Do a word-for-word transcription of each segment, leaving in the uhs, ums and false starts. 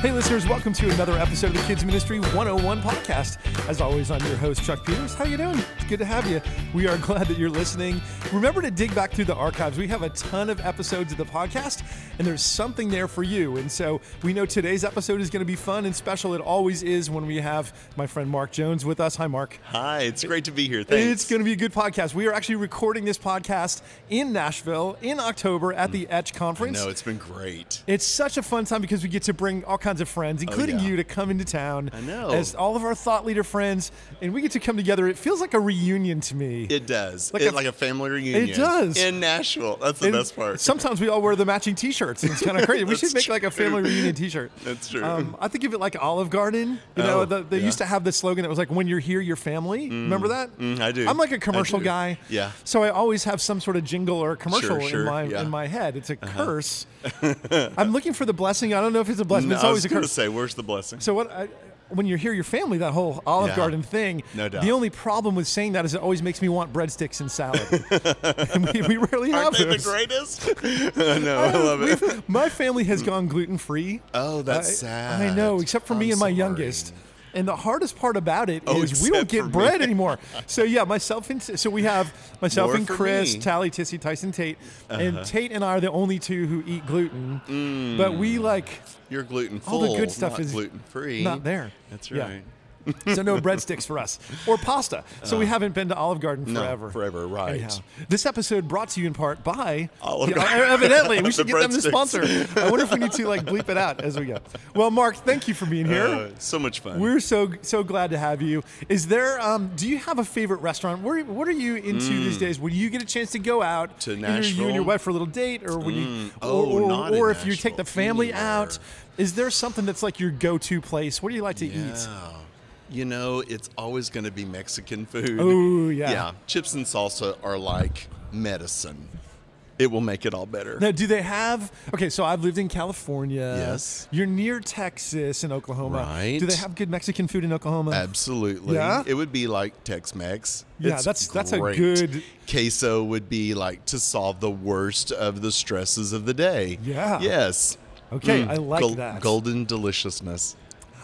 Hey, listeners, welcome to another episode of the Kids Ministry one oh one podcast. As always, I'm your host, Chuck Peters. How you doing? It's good to have you. We are glad that you're listening. Remember to dig back through the archives. We have a ton of episodes of the podcast, and there's something there for you. And so we know today's episode is going to be fun and special. It always is when we have my friend Mark Jones with us. Hi, Mark. Hi. It's great to be here. Thanks. It's going to be a good podcast. We are actually recording this podcast in Nashville in October at the Etch Conference. I know. It's been great. It's such a fun time because we get to bring all kinds of friends, including oh, yeah. you, to come into town. I know. As all of our thought leader friends, and we get to come together. It feels like a reunion to me. It does. Like, it, a, like a family reunion. It does. In Nashville. That's the and best part. Sometimes we all wear the matching t-shirts. It's kind of crazy. We should make true. like a family reunion t-shirt. That's true. Um, I think of it like Olive Garden. You know, oh, the, they yeah. used to have this slogan that was like, when you're here, you're family. Mm. Remember that? Mm, I do. I'm like a commercial guy. Yeah. So I always have some sort of jingle or commercial sure, sure. in my yeah. in my head. It's a uh-huh. curse. I'm looking for the blessing. I don't know if it's a blessing. No, it's always I was going to say, where's the blessing? So what? I, when you're here, your family, that whole Olive yeah, Garden thing, no doubt. The only problem with saying that is it always makes me want breadsticks and salad. And we, we rarely have those. Aren't they the greatest? uh, no, I, I love it. My family has gone gluten-free. Oh, that's I, sad. I know, except for I'm me and sorry. my youngest. And the hardest part about it oh, is we don't get bread anymore. So yeah, myself and so we have myself More and Chris, me. Tally, Tissy, Tyson, Tate, uh-huh. and Tate and I are the only two who eat gluten. Mm. But we like you're gluten full. All the good stuff is gluten free. Not there. That's right. Yeah. So no breadsticks for us or pasta. So uh, we haven't been to Olive Garden forever. No, forever, right. Anyhow, this episode brought to you in part by Olive Garden. You know, evidently, we should the get them to sponsor. I wonder if we need to like bleep it out as we go. Well, Mark, thank you for being here. Uh, so much fun. We're so so glad to have you. Is there? Um, do you have a favorite restaurant? Where, what are you into mm. these days? When you get a chance to go out to Nashville, you and your wife for a little date, or when mm. you, oh, or, or, not or if Nashville. you take the family Anywhere. out, is there something that's like your go-to place? What do you like to yeah. eat? You know, it's always going to be Mexican food. Oh, yeah. Yeah. Chips and salsa are like medicine. It will make it all better. Now, do they have... Okay, so I've lived in California. Yes. You're near Texas and Oklahoma. Right. Do they have good Mexican food in Oklahoma? Absolutely. Yeah? It would be like Tex-Mex. Yeah, it's that's great. That's a good... Queso would be like to solve the worst of the stresses of the day. Yeah. Yes. Okay, mm. I like Go- that. Golden deliciousness.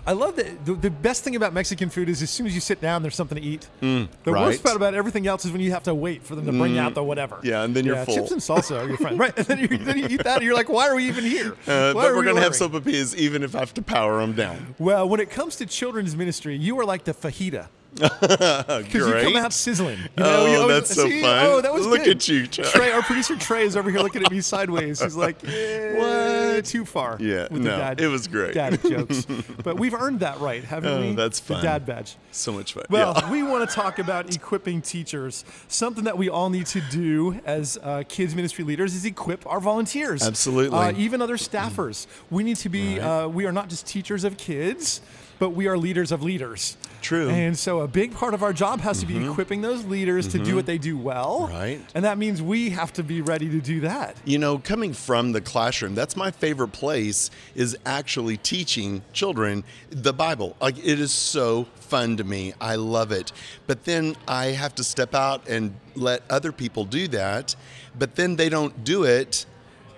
I love that. The, the best thing about Mexican food is as soon as you sit down, there's something to eat. Mm, the right. worst part about everything else is when you have to wait for them to bring mm, out the whatever. Yeah, and then you're yeah, full. Chips and salsa are your friend. Right, and then, you're, then you eat that, and you're like, why are we even here? Uh, but we're we going to have sopapillas even if I have to power them down. Well, when it comes to children's ministry, you are like the fajita. Because you come out sizzling. You know, oh, you always, that's so see, fun. Oh, that was Look good. at you, Chuck. Trey, our producer Trey is over here looking at me sideways. He's like, what? Too far. Yeah, with no, the dad, it was great. Dad jokes. But we've earned that right, haven't oh, we? That's fun. The dad badge. So much fun. Well, yeah. we want to talk about equipping teachers. Something that we all need to do as uh, kids ministry leaders is equip our volunteers. Absolutely. Uh, even other staffers. We need to be, right. uh, we are not just teachers of kids, but we are leaders of leaders. True. And so a big part of our job has mm-hmm. to be equipping those leaders mm-hmm. to do what they do well. Right. And that means we have to be ready to do that. You know, coming from the classroom, that's my favorite place is actually teaching children the Bible. Like, it is so fun to me. I love it. But then I have to step out and let other people do that. But then they don't do it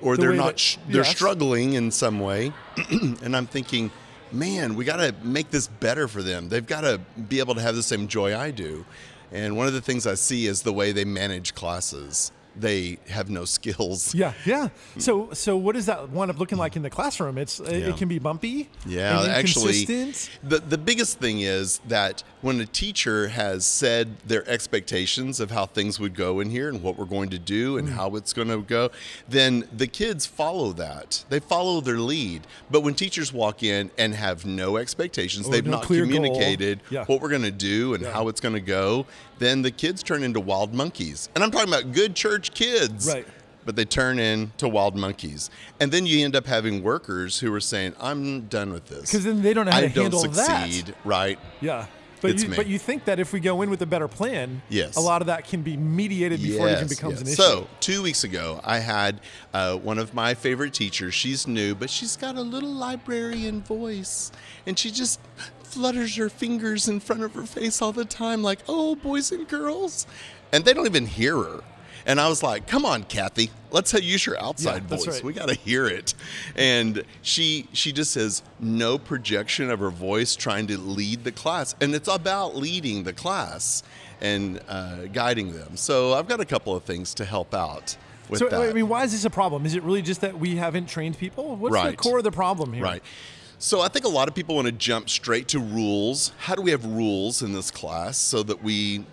or the they're not, that, yes. they're struggling in some way. And I'm thinking, man, we got to make this better for them. They've got to be able to have the same joy I do. And one of the things I see is the way they manage classes. They have no skills. Yeah, yeah. So, so what does that wind up looking like in the classroom? It's yeah. it can be bumpy. Yeah, and actually, the the biggest thing is that when a teacher has said their expectations of how things would go in here and what we're going to do and mm. how it's going to go, then the kids follow that. They follow their lead. But when teachers walk in and have no expectations, oh, they've no not communicated yeah. what we're going to do and yeah. how it's going to go, then the kids turn into wild monkeys. And I'm talking about good church kids, right? But they turn into wild monkeys, and then you end up having workers who are saying, "I'm done with this," because then they don't know how I to don't handle succeed, that. Right? Yeah, but it's you, me. But you think that if we go in with a better plan, yes. a lot of that can be mediated before yes, it even becomes yes. an issue. So two weeks ago, I had uh, one of my favorite teachers. She's new, but she's got a little librarian voice, and she just flutters her fingers in front of her face all the time, like, "Oh, boys and girls," and they don't even hear her. And I was like, come on, Kathy, let's use your outside yeah, voice. Right. We got to hear it. And she she just says no projection of her voice, trying to lead the class. And it's about leading the class and uh, guiding them. So I've got a couple of things to help out with so, that. So, I mean, why is this a problem? Is it really just that we haven't trained people? What's right. the core of the problem here? Right. So I think a lot of people want to jump straight to rules. How do we have rules in this class so that we,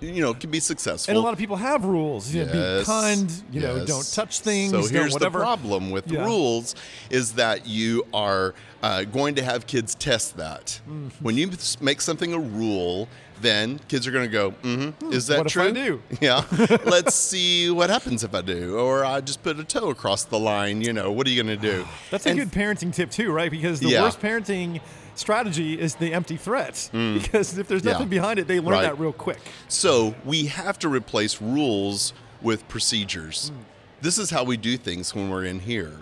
you know, can be successful? And a lot of people have rules. You yes, know, be kind, you yes. know, don't touch things, so here's whatever. The problem with yeah. rules is that you are uh, going to have kids test that. Mm-hmm. When you make something a rule, then kids are going to go, mm-hmm, is that what true? What if I do? Yeah. Let's see what happens if I do. Or I just put a toe across the line. You know, what are you going to do? That's and, a good parenting tip too, right? Because the yeah. worst parenting strategy is the empty threats. Mm. Because if there's nothing yeah. behind it, they learn right. that real quick. So we have to replace rules with procedures. Mm. This is how we do things when we're in here.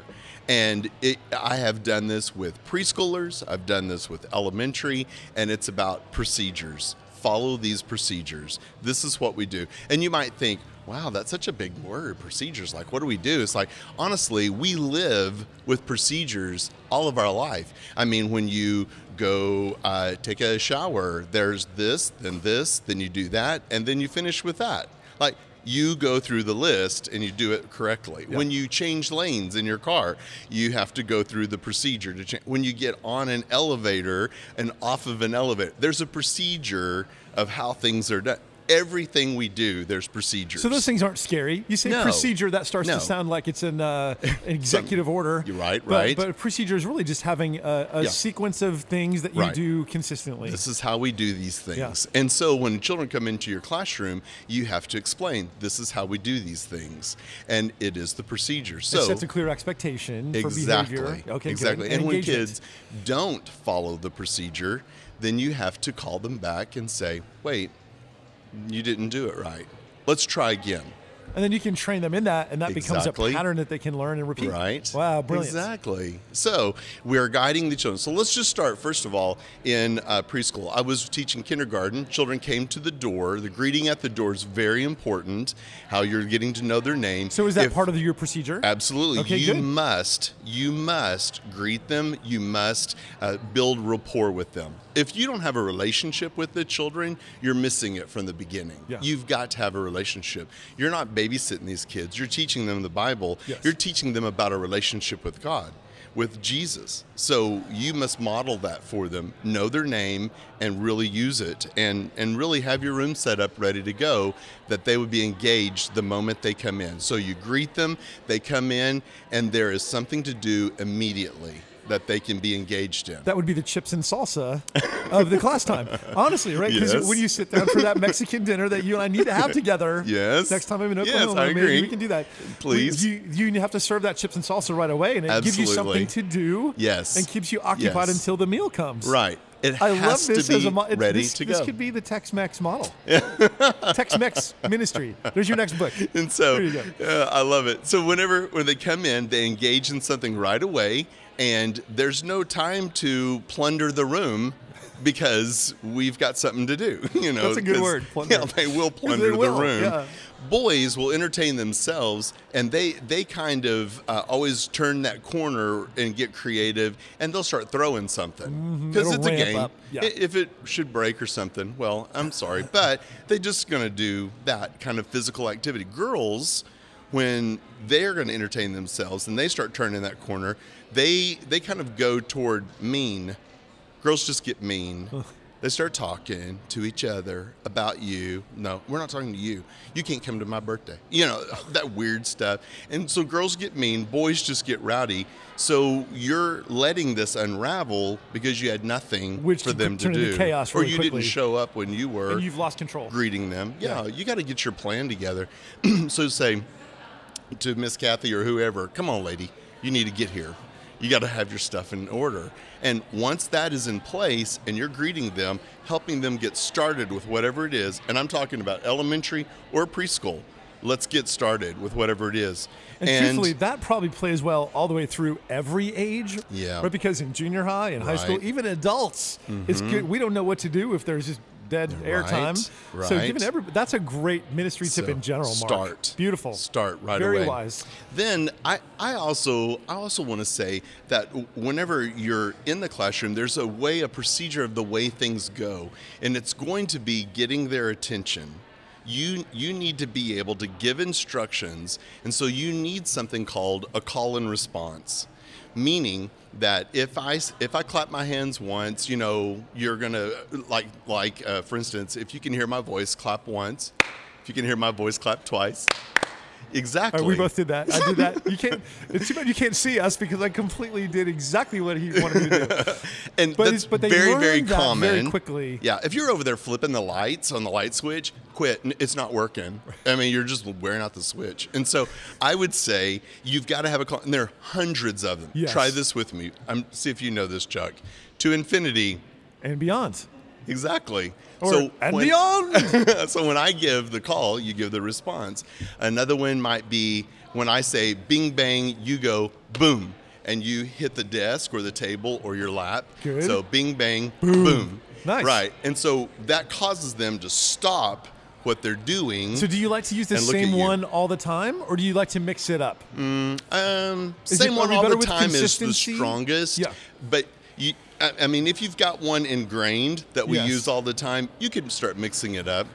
And it, I have done this with preschoolers. I've done this with elementary. And it's about procedures. Follow these procedures. This is what we do. And you might think, wow, that's such a big word, procedures. Like, what do we do? It's like, honestly, we live with procedures all of our life. I mean, when you go uh, take a shower, there's this, then this, then you do that, and then you finish with that. Like, you go through the list and you do it correctly. Yep. When you change lanes in your car, you have to go through the procedure to change. When you get on an elevator and off of an elevator, there's a procedure of how things are done. Everything we do, there's procedures. So those things aren't scary. You say no. procedure, that starts no. to sound like it's an, uh, an executive order. You're right, right. But, but procedure is really just having a, a yeah. sequence of things that you right. do consistently. This is how we do these things. Yeah. And so when children come into your classroom, you have to explain, this is how we do these things. And it is the procedure. So it sets a clear expectation exactly, for behavior. Okay, exactly. Good. And, and when kids it. don't follow the procedure, then you have to call them back and say, wait, you didn't do it right. Let's try again. And then you can train them in that, and that exactly. becomes a pattern that they can learn and repeat. Right. Wow, brilliant. Exactly. So we're guiding the children. So let's just start, first of all, in uh, preschool. I was teaching kindergarten. Children came to the door. The greeting at the door is very important, how you're getting to know their name. So is that if, part of your procedure? Absolutely. Okay, you good. must, you must greet them. You must uh, build rapport with them. If you don't have a relationship with the children, you're missing it from the beginning. Yeah. You've got to have a relationship. You're not babysitting these kids. You're teaching them the Bible. Yes. You're teaching them about a relationship with God, with Jesus. So you must model that for them, know their name, and really use it, and, and really have your room set up ready to go, that they would be engaged the moment they come in. So you greet them, they come in, and there is something to do immediately that they can be engaged in. That would be the chips and salsa of the class time. Honestly, right? Because yes. when you sit down for that Mexican dinner that you and I need to have together yes. next time I'm in Oklahoma, yes, I agree. Maybe we can do that. Please. We, you, you have to serve that chips and salsa right away, and it Absolutely. gives you something to do yes. and keeps you occupied yes. until the meal comes. Right. It I has love this to be as a mo- it, ready this, to this go. This could be the Tex-Mex model. Tex-Mex ministry. There's your next book. And so there you go. Uh, I love it. So whenever when they come in, they engage in something right away, and there's no time to plunder the room because we've got something to do. You know, that's a good word, plunder. Yeah, they will plunder they will, the room. Yeah. Boys will entertain themselves, and they, they kind of uh, always turn that corner and get creative, and they'll start throwing something because mm-hmm. it's a game. Yeah. If it should break or something, well, I'm sorry. But they're just going to do that kind of physical activity. Girls, when they're going to entertain themselves and they start turning that corner, they they kind of go toward mean. Girls just get mean. They start talking to each other about you. No, we're not talking to you. You can't come to my birthday. You know, that weird stuff. And so girls get mean. Boys just get rowdy. So you're letting this unravel because you had nothing Which for them to do. Chaos really or you quickly. didn't show up when you were. And you've lost control. Greeting them. Yeah, yeah. You got to get your plan together. So say to Miss Kathy or whoever, come on, lady, you need to get here. You got to have your stuff in order. And once that is in place and you're greeting them, helping them get started with whatever it is, and I'm talking about elementary or preschool, let's get started with whatever it is. And, and truthfully, that probably plays well all the way through every age. Yeah. Right? Because in junior high and high right. school, even adults, mm-hmm. it's good. We don't know what to do if there's just dead right, airtime. Right. So giving every, that's a great ministry tip so in general, Mark. Start. Beautiful. Start right Very away. Very wise. Then I, I also I also want to say that whenever you're in the classroom, there's a way, a procedure of the way things go. And it's going to be getting their attention. You you need to be able to give instructions, and so you need something called a call and response, meaning that if I if I clap my hands once, you know, you're gonna like like uh, for instance, if you can hear my voice, clap once. If you can hear my voice, clap twice. Exactly. Right, we both did that. I did that. You can't. It's too bad you can't see us because I completely did exactly what he wanted me to do. And but that's but they very, very common. Very quickly. Yeah. If you're over there flipping the lights on the light switch, quit. It's not working. I mean, you're just wearing out the switch. And so I would say you've got to have a call. And there are hundreds of them. Yes. Try this with me. I'm see if you know this, Chuck. To infinity and beyond. Exactly. Or, so and when, beyond. So when I give the call, you give the response. Another one might be when I say bing, bang, you go boom. And you hit the desk or the table or your lap. Good. So bing, bang, boom. boom. Nice. Right. And so that causes them to stop what they're doing. So do you like to use the same one all the time, or do you like to mix it up? Mm, um, same one all the time is the strongest. Yeah. But you... I mean, if you've got one ingrained that we yes. use all the time, you can start mixing it up.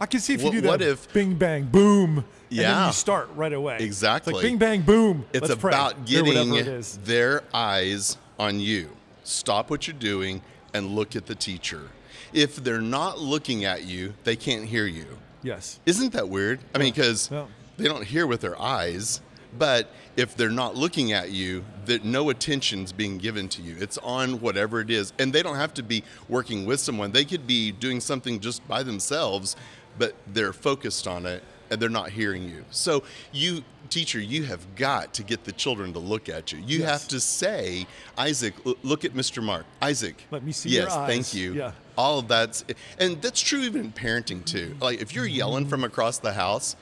I can see if you what, do that. What if bing, bang, boom? Yeah, and then you start right away. Exactly. It's like bing, bang, boom. It's Let's about pray. Getting it their eyes on you. Stop what you're doing and look at the teacher. If they're not looking at you, they can't hear you. Yes. Isn't that weird? I yeah. mean, because yeah. they don't hear with their eyes. But if they're not looking at you, that no attention's being given to you. It's on whatever it is. And they don't have to be working with someone. They could be doing something just by themselves, but they're focused on it and they're not hearing you. So you, teacher, you have got to get the children to look at you. You yes. have to say, Isaac, look at Mister Mark. Isaac. Let me see yes, your eyes. Yes, thank you. Yeah. All of that's, and that's true even in parenting too. Like if you're yelling from across the house,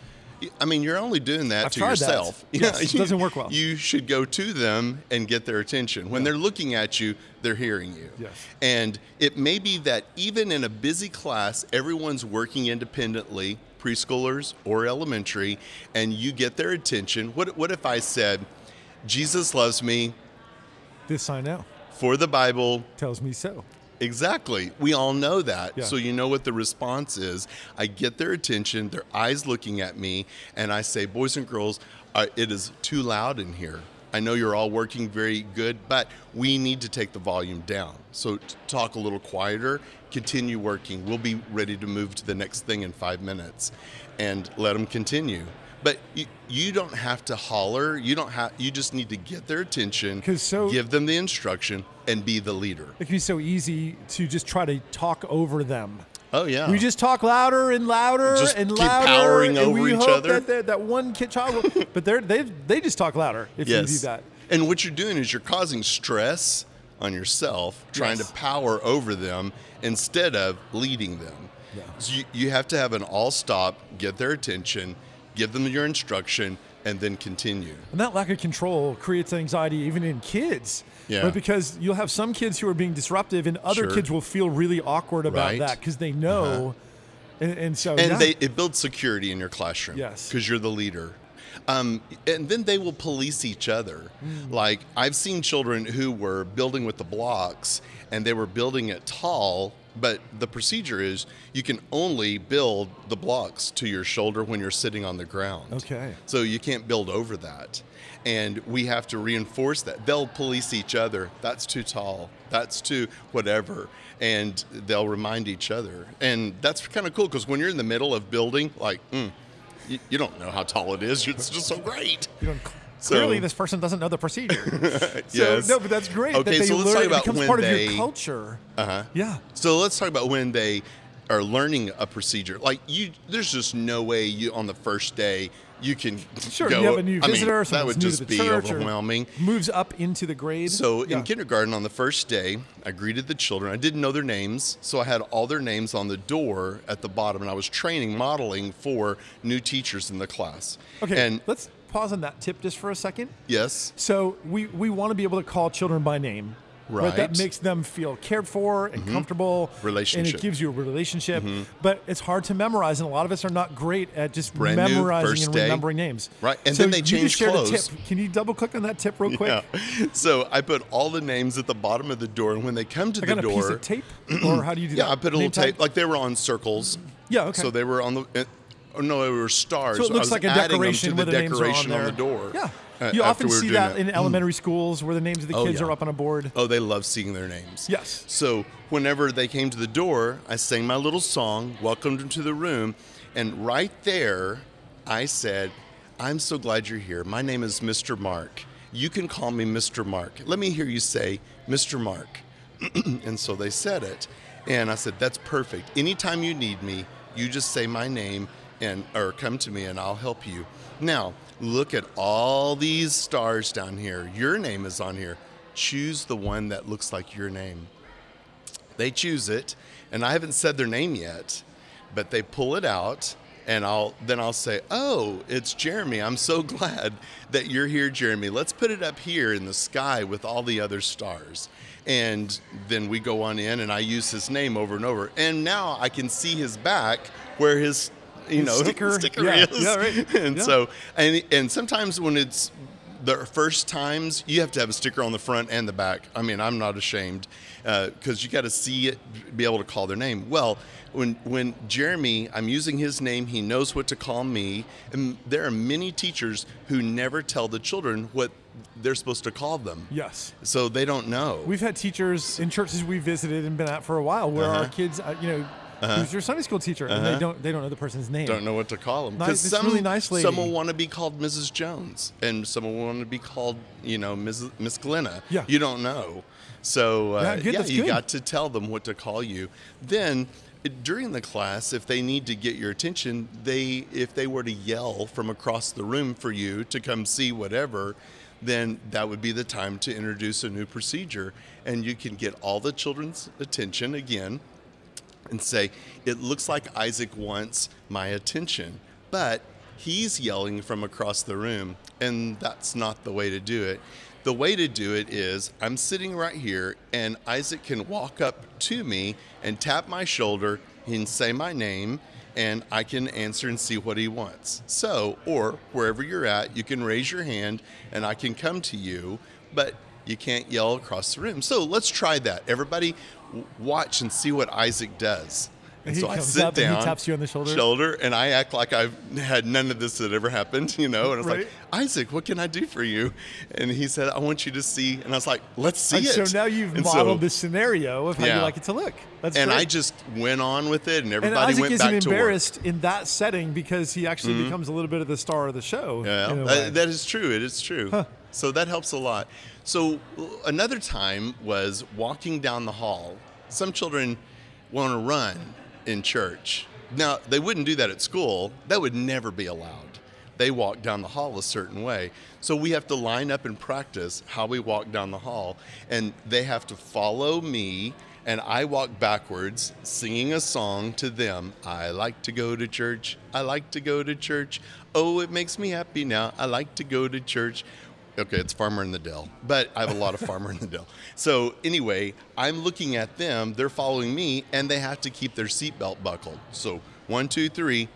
I mean, you're only doing that I've to yourself. That. Yes, you know, it doesn't work well. You should go to them and get their attention. When yeah. they're looking at you, they're hearing you. Yes. And it may be that even in a busy class, everyone's working independently, preschoolers or elementary, and you get their attention. What, what if I said, Jesus loves me. This I know. For the Bible. Tells me so. Exactly. We all know that. Yeah. So you know what the response is. I get their attention, their eyes looking at me, and I say, boys and girls, uh, it is too loud in here. I know you're all working very good, but we need to take the volume down. So talk a little quieter, continue working. We'll be ready to move to the next thing in five minutes and let them continue. But you, you don't have to holler. You don't have. You just need to get their attention, so, give them the instruction, and be the leader. It can be so easy to just try to talk over them. Oh, yeah. We just talk louder and louder just and louder. Just keep powering and over we each hope other. That, that one kid child will, but they they they just talk louder if yes. you do that. And what you're doing is you're causing stress on yourself, trying yes. to power over them instead of leading them. Yeah. So you, you have to have an all-stop, get their attention, give them your instruction, and then continue. And that lack of control creates anxiety even in kids. Yeah. But because you'll have some kids who are being disruptive, and other sure. kids will feel really awkward about right. that because they know. Uh-huh. And, and so and yeah. they, it builds security in your classroom. Yes. Because you're the leader. Um, and then they will police each other. Mm. Like, I've seen children who were building with the blocks, and they were building it tall. But the procedure is you can only build the blocks to your shoulder when you're sitting on the ground. Okay. So you can't build over that. And we have to reinforce that. They'll police each other. That's too tall. That's too whatever. And they'll remind each other. And that's kind of cool because when you're in the middle of building, like, mm, you, you don't know how tall it is. It's just so great. You don't So, Clearly, this person doesn't know the procedure. yes. So, no, but that's great. Okay, that they so let's learn, talk about it becomes when part they, of your culture. Uh huh. Yeah. So let's talk about when they are learning a procedure. Like you, there's just no way you on the first day you can sure, go. Sure, you have a new visitor. I mean, that would just be overwhelming. Moves up into the grade. So yeah. in kindergarten, on the first day, I greeted the children. I didn't know their names, so I had all their names on the door at the bottom, and I was training, modeling for new teachers in the class. Okay, and let's. Pause on that tip just for a second. Yes. So we, we want to be able to call children by name. Right. Right? That makes them feel cared for and mm-hmm. comfortable. Relationship. And it gives you a relationship. Mm-hmm. But it's hard to memorize, and a lot of us are not great at just Brand memorizing and remembering day. names. Right. And so then they change clothes. Tip. Can you double click on that tip real quick? Yeah. So I put all the names at the bottom of the door, and when they come to I the got door. A piece of tape? Or how do you do yeah, that? Yeah, I put a little tape. tape. Like they were on circles. Yeah, okay. So they were on the. It, Oh, no, they were stars. So it looks like a decoration with the decoration on the door. Yeah. You often see that in elementary schools where the names of the kids are up on a board. Oh, they love seeing their names. Yes. So whenever they came to the door, I sang my little song, welcomed them to the room. And right there, I said, I'm so glad you're here. My name is Mister Mark. You can call me Mister Mark. Let me hear you say Mister Mark. And so they said it. And I said, that's perfect. Anytime you need me, you just say my name. And or come to me and I'll help you. Now, look at all these stars down here. Your name is on here. Choose the one that looks like your name. They choose it, and I haven't said their name yet, but they pull it out, and I'll then I'll say, oh, it's Jeremy. I'm so glad that you're here, Jeremy. Let's put it up here in the sky with all the other stars. And then we go on in, and I use his name over and over. And now I can see his back where his You know, sticker, sticker yeah. is. Yeah, right. And yeah. so, and and sometimes when it's the first times, you have to have a sticker on the front and the back. I mean, I'm not ashamed because uh, you got to see it, be able to call their name. Well, when when Jeremy, I'm using his name, he knows what to call me. And there are many teachers who never tell the children what they're supposed to call them. Yes. So they don't know. We've had teachers in churches we visited and been at for a while where uh-huh. our kids, uh, you know, Uh-huh. who's your Sunday school teacher, and uh-huh. they don't they don't know the person's name. Don't know what to call them. Because some, really nice lady. Some will want to be called Missus Jones, and some will want to be called, you know, Miss Miss Glenna. Yeah. You don't know. So, uh, good, yeah, you good. got to tell them what to call you. Then, during the class, if they need to get your attention, they if they were to yell from across the room for you to come see whatever, then that would be the time to introduce a new procedure, and you can get all the children's attention again. And say, it looks like Isaac wants my attention, but he's yelling from across the room, and that's not the way to do it. The way to do it is, I'm sitting right here, and Isaac can walk up to me and tap my shoulder and say my name, and I can answer and see what he wants. So, or wherever you're at, you can raise your hand, and I can come to you, but you can't yell across the room. So let's try that. Everybody watch and see what Isaac does. And he so I sit down, and he taps you on the shoulder. shoulder, and I act like I've had none of this that ever happened, you know. And I was right. like, Isaac, what can I do for you? And he said, I want you to see. And I was like, let's see and it. So now you've and modeled so, the scenario of how yeah. you like it to look. That's and great. I just went on with it, and everybody and went back to work. Isaac isn't embarrassed in that setting because he actually mm-hmm. becomes a little bit of the star of the show. Yeah, that, that is true. It is true. Huh. So that helps a lot. So another time was walking down the hall. Some children want to run in church. Now, they wouldn't do that at school. That would never be allowed. They walk down the hall a certain way. So we have to line up and practice how we walk down the hall. And they have to follow me. And I walk backwards singing a song to them. I like to go to church. I like to go to church. Oh, it makes me happy now. I like to go to church. Okay, it's Farmer in the Dell, but I have a lot of Farmer in the Dell. So anyway, I'm looking at them, they're following me, and they have to keep their seatbelt buckled. So one, two, three,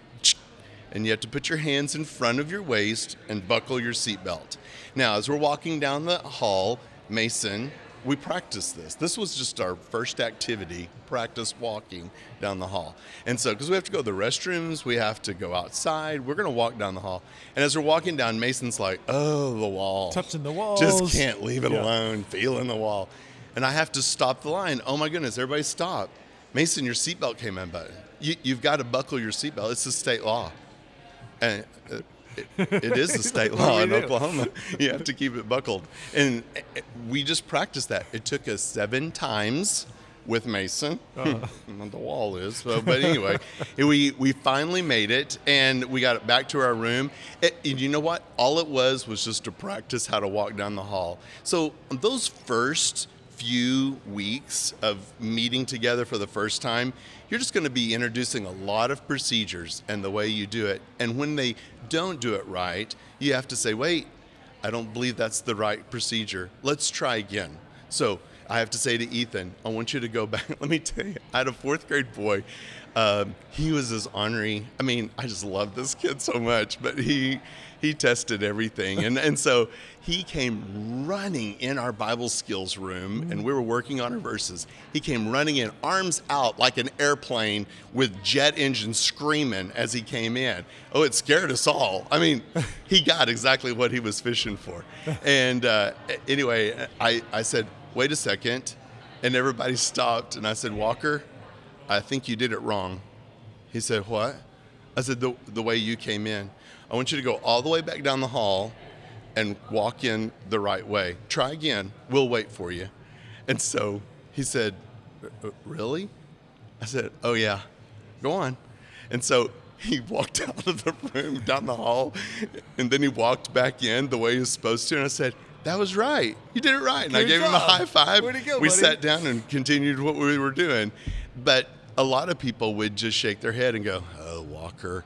and you have to put your hands in front of your waist and buckle your seatbelt. Now, as we're walking down the hall, Mason, we practiced this. This was just our first activity, practice walking down the hall. And so, because we have to go to the restrooms, we have to go outside. We're going to walk down the hall. And as we're walking down, Mason's like, oh, the wall. Touching the walls. Just can't leave it yeah. alone, feeling the wall. And I have to stop the line. Oh, my goodness, everybody stop. Mason, your seatbelt came unbuttoned. You, you've got to buckle your seatbelt. It's a state law. And uh, It, it is the state law in Oklahoma. You have to keep it buckled. And we just practiced that. It took us seven times with Mason. Uh-huh. The wall is. So, but anyway, we, we finally made it, and we got it back to our room. It, and you know what? All it was was just to practice how to walk down the hall. So those first few weeks of meeting together for the first time, you're just going to be introducing a lot of procedures and the way you do it. And when they don't do it right, you have to say, wait, I don't believe that's the right procedure. Let's try again. So I have to say to Ethan, I want you to go back. Let me tell you, I had a fourth grade boy. Um, he was as ornery. I mean, I just love this kid so much, but he he tested everything. And and so he came running in our Bible skills room, and we were working on our verses. He came running in, arms out like an airplane with jet engines screaming as he came in. Oh, it scared us all. I mean, he got exactly what he was fishing for. And uh, anyway, I, I said, wait a second. And everybody stopped, and I said, Walker, I think you did it wrong. He said, what? I said, the the way you came in. I want you to go all the way back down the hall and walk in the right way. Try again. We'll wait for you. And so he said, really? I said, oh, yeah. Go on. And so he walked out of the room, down the hall, and then he walked back in the way he was supposed to. And I said, that was right. You did it right. And I gave him a high five. Where'd it go, buddy? We sat down and continued what we were doing. But a lot of people would just shake their head and go, oh, Walker.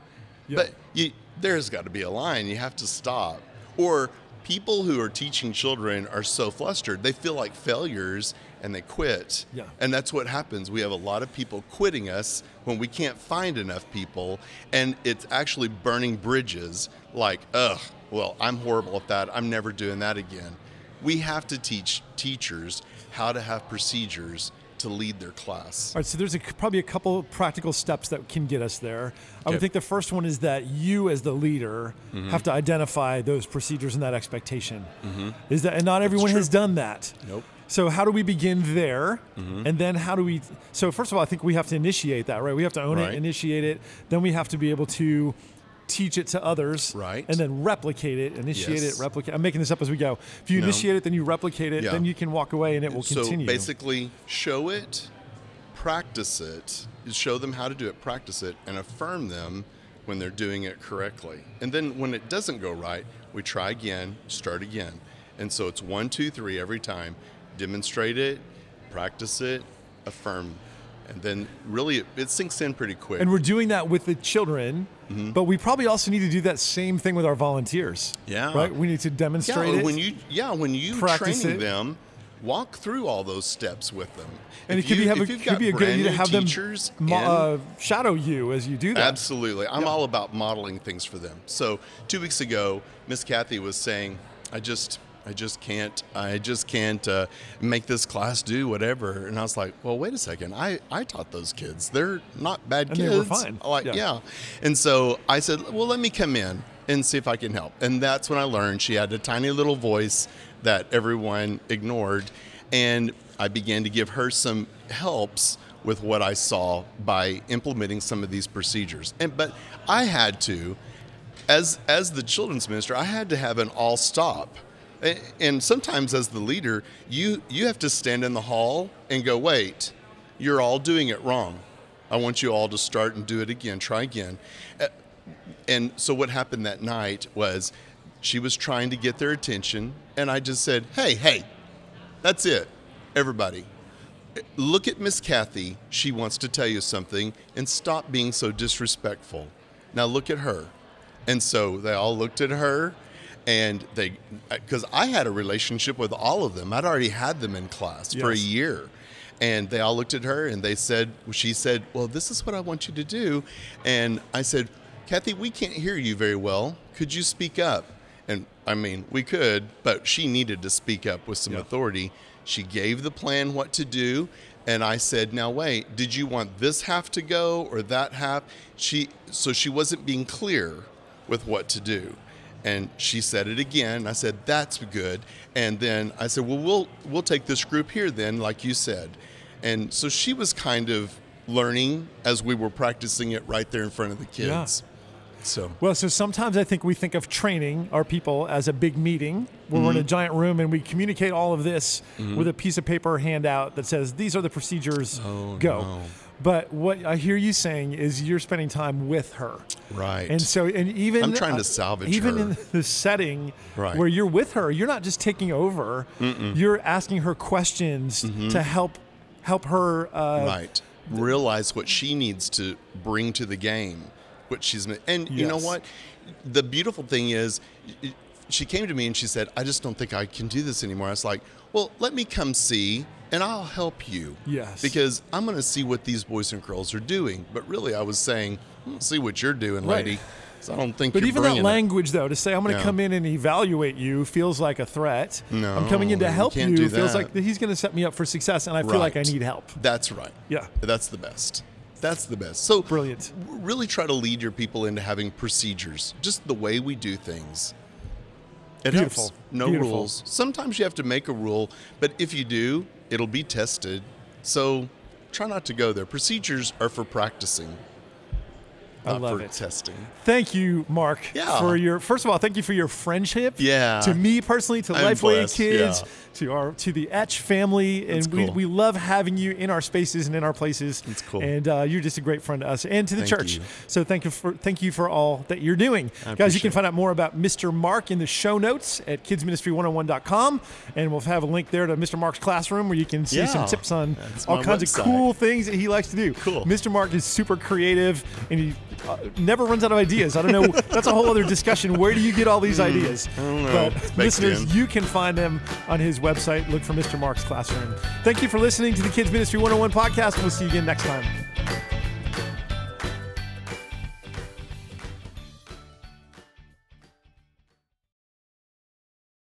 Yep. But you, there's got to be a line. You have to stop. Or people who are teaching children are so flustered. They feel like failures, and they quit. Yeah. And that's what happens. We have a lot of people quitting us when we can't find enough people. And it's actually burning bridges like, ugh, well, I'm horrible at that. I'm never doing that again. We have to teach teachers how to have procedures to lead their class. All right, so there's a, probably a couple practical steps that can get us there. I okay. would think the first one is that you as the leader mm-hmm. have to identify those procedures and that expectation. Mm-hmm. Is that, and not everyone has done that. Nope. So how do we begin there? Mm-hmm. And then how do we, so first of all, I think we have to initiate that, right? We have to own right. it, initiate it. Then we have to be able to teach it to others, right? And then replicate it, initiate yes. it, replicate. I'm making this up as we go. If you no. initiate it, then you replicate it, yeah. then you can walk away and it will continue. So basically show it, practice it, show them how to do it, practice it, and affirm them when they're doing it correctly. And then when it doesn't go right, we try again, start again. And so it's one, two, three every time. Demonstrate it, practice it, affirm. And then really it, it sinks in pretty quick. And we're doing that with the children, mm-hmm. but we probably also need to do that same thing with our volunteers. Yeah. Right? We need to demonstrate yeah, it. When you, yeah, when you practice training it. them, walk through all those steps with them. And if it could you, be, have a, could be a good idea to have them mo- uh, shadow you as you do that. Absolutely. I'm yeah. all about modeling things for them. So two weeks ago, Miss Kathy was saying, I just... I just can't, I just can't uh, make this class do whatever. And I was like, well, wait a second. I, I taught those kids. They're not bad and kids. And they were fine. Like, yeah. yeah. And so I said, well, let me come in and see if I can help. And that's when I learned she had a tiny little voice that everyone ignored. And I began to give her some helps with what I saw by implementing some of these procedures. And but I had to, as as the children's minister, I had to have an all stop. And sometimes as the leader, you, you have to stand in the hall and go, wait, you're all doing it wrong. I want you all to start and do it again, try again. And so what happened that night was she was trying to get their attention, and I just said, hey, hey, that's it, everybody. Look at Miss Kathy. She wants to tell you something, and stop being so disrespectful. Now look at her. And so they all looked at her. And they, because I had a relationship with all of them. I'd already had them in class yes. for a year. And they all looked at her and they said, she said, well, this is what I want you to do. And I said, Kathy, we can't hear you very well. Could you speak up? And I mean, we could, but she needed to speak up with some yeah. authority. She gave the plan what to do. And I said, now wait, did you want this half to go or that half? She, so she wasn't being clear with what to do. And she said it again. I said, that's good. And then I said, well, we'll we'll take this group here then, like you said. And so she was kind of learning as we were practicing it right there in front of the kids. Yeah. So Well, so sometimes I think we think of training our people as a big meeting where mm-hmm. we're in a giant room and we communicate all of this mm-hmm. with a piece of paper handout that says, these are the procedures, oh, go. No. But what I hear you saying is you're spending time with her. Right. And so, and even I'm trying to salvage even her. Even in the setting right. where you're with her, you're not just taking over. Mm-mm. You're asking her questions mm-hmm. to help help her. Uh, right. Realize what she needs to bring to the game, what she's, and yes. you know what? The beautiful thing is she came to me and she said, I just don't think I can do this anymore. I was like, well, let me come see. and I'll help you. Yes. Because I'm going to see what these boys and girls are doing. But really, I was saying, see what you're doing, right. lady. So I don't think but you're even that language, it. though, to say I'm going to yeah. come in and evaluate you feels like a threat. No, I'm coming in to help you, you feels like he's going to set me up for success, and I right. feel like I need help. That's right. Yeah. That's the best. That's the best. So brilliant. Really try to lead your people into having procedures, just the way we do things. It Beautiful. helps. No Beautiful. rules. Sometimes you have to make a rule, but if you do, it'll be tested. So try not to go there. Procedures are for practicing. I love it. Testing. Thank you, Mark. Yeah. For your first of all, thank you for your friendship. Yeah. To me personally, to I'm Lifeway blessed. Kids, yeah. to our to the Etch family, That's and cool. we we love having you in our spaces and in our places. That's cool. And uh, you're just a great friend to us and to the thank church. You. So thank you for thank you for all that you're doing, I guys. You can find out more about Mister Mark in the show notes at kids ministry one oh one dot com, and we'll have a link there to Mister Mark's classroom where you can see yeah. some tips on That's all kinds website. of cool things that he likes to do. Cool. Mister Mark is super creative, and he. Uh, never runs out of ideas. I don't know. That's a whole other discussion. Where do you get all these ideas? I don't know. But listeners, in. you can find them on his website. Look for Mister Mark's Classroom. Thank you for listening to the Kids Ministry one oh one podcast. We'll see you again next time.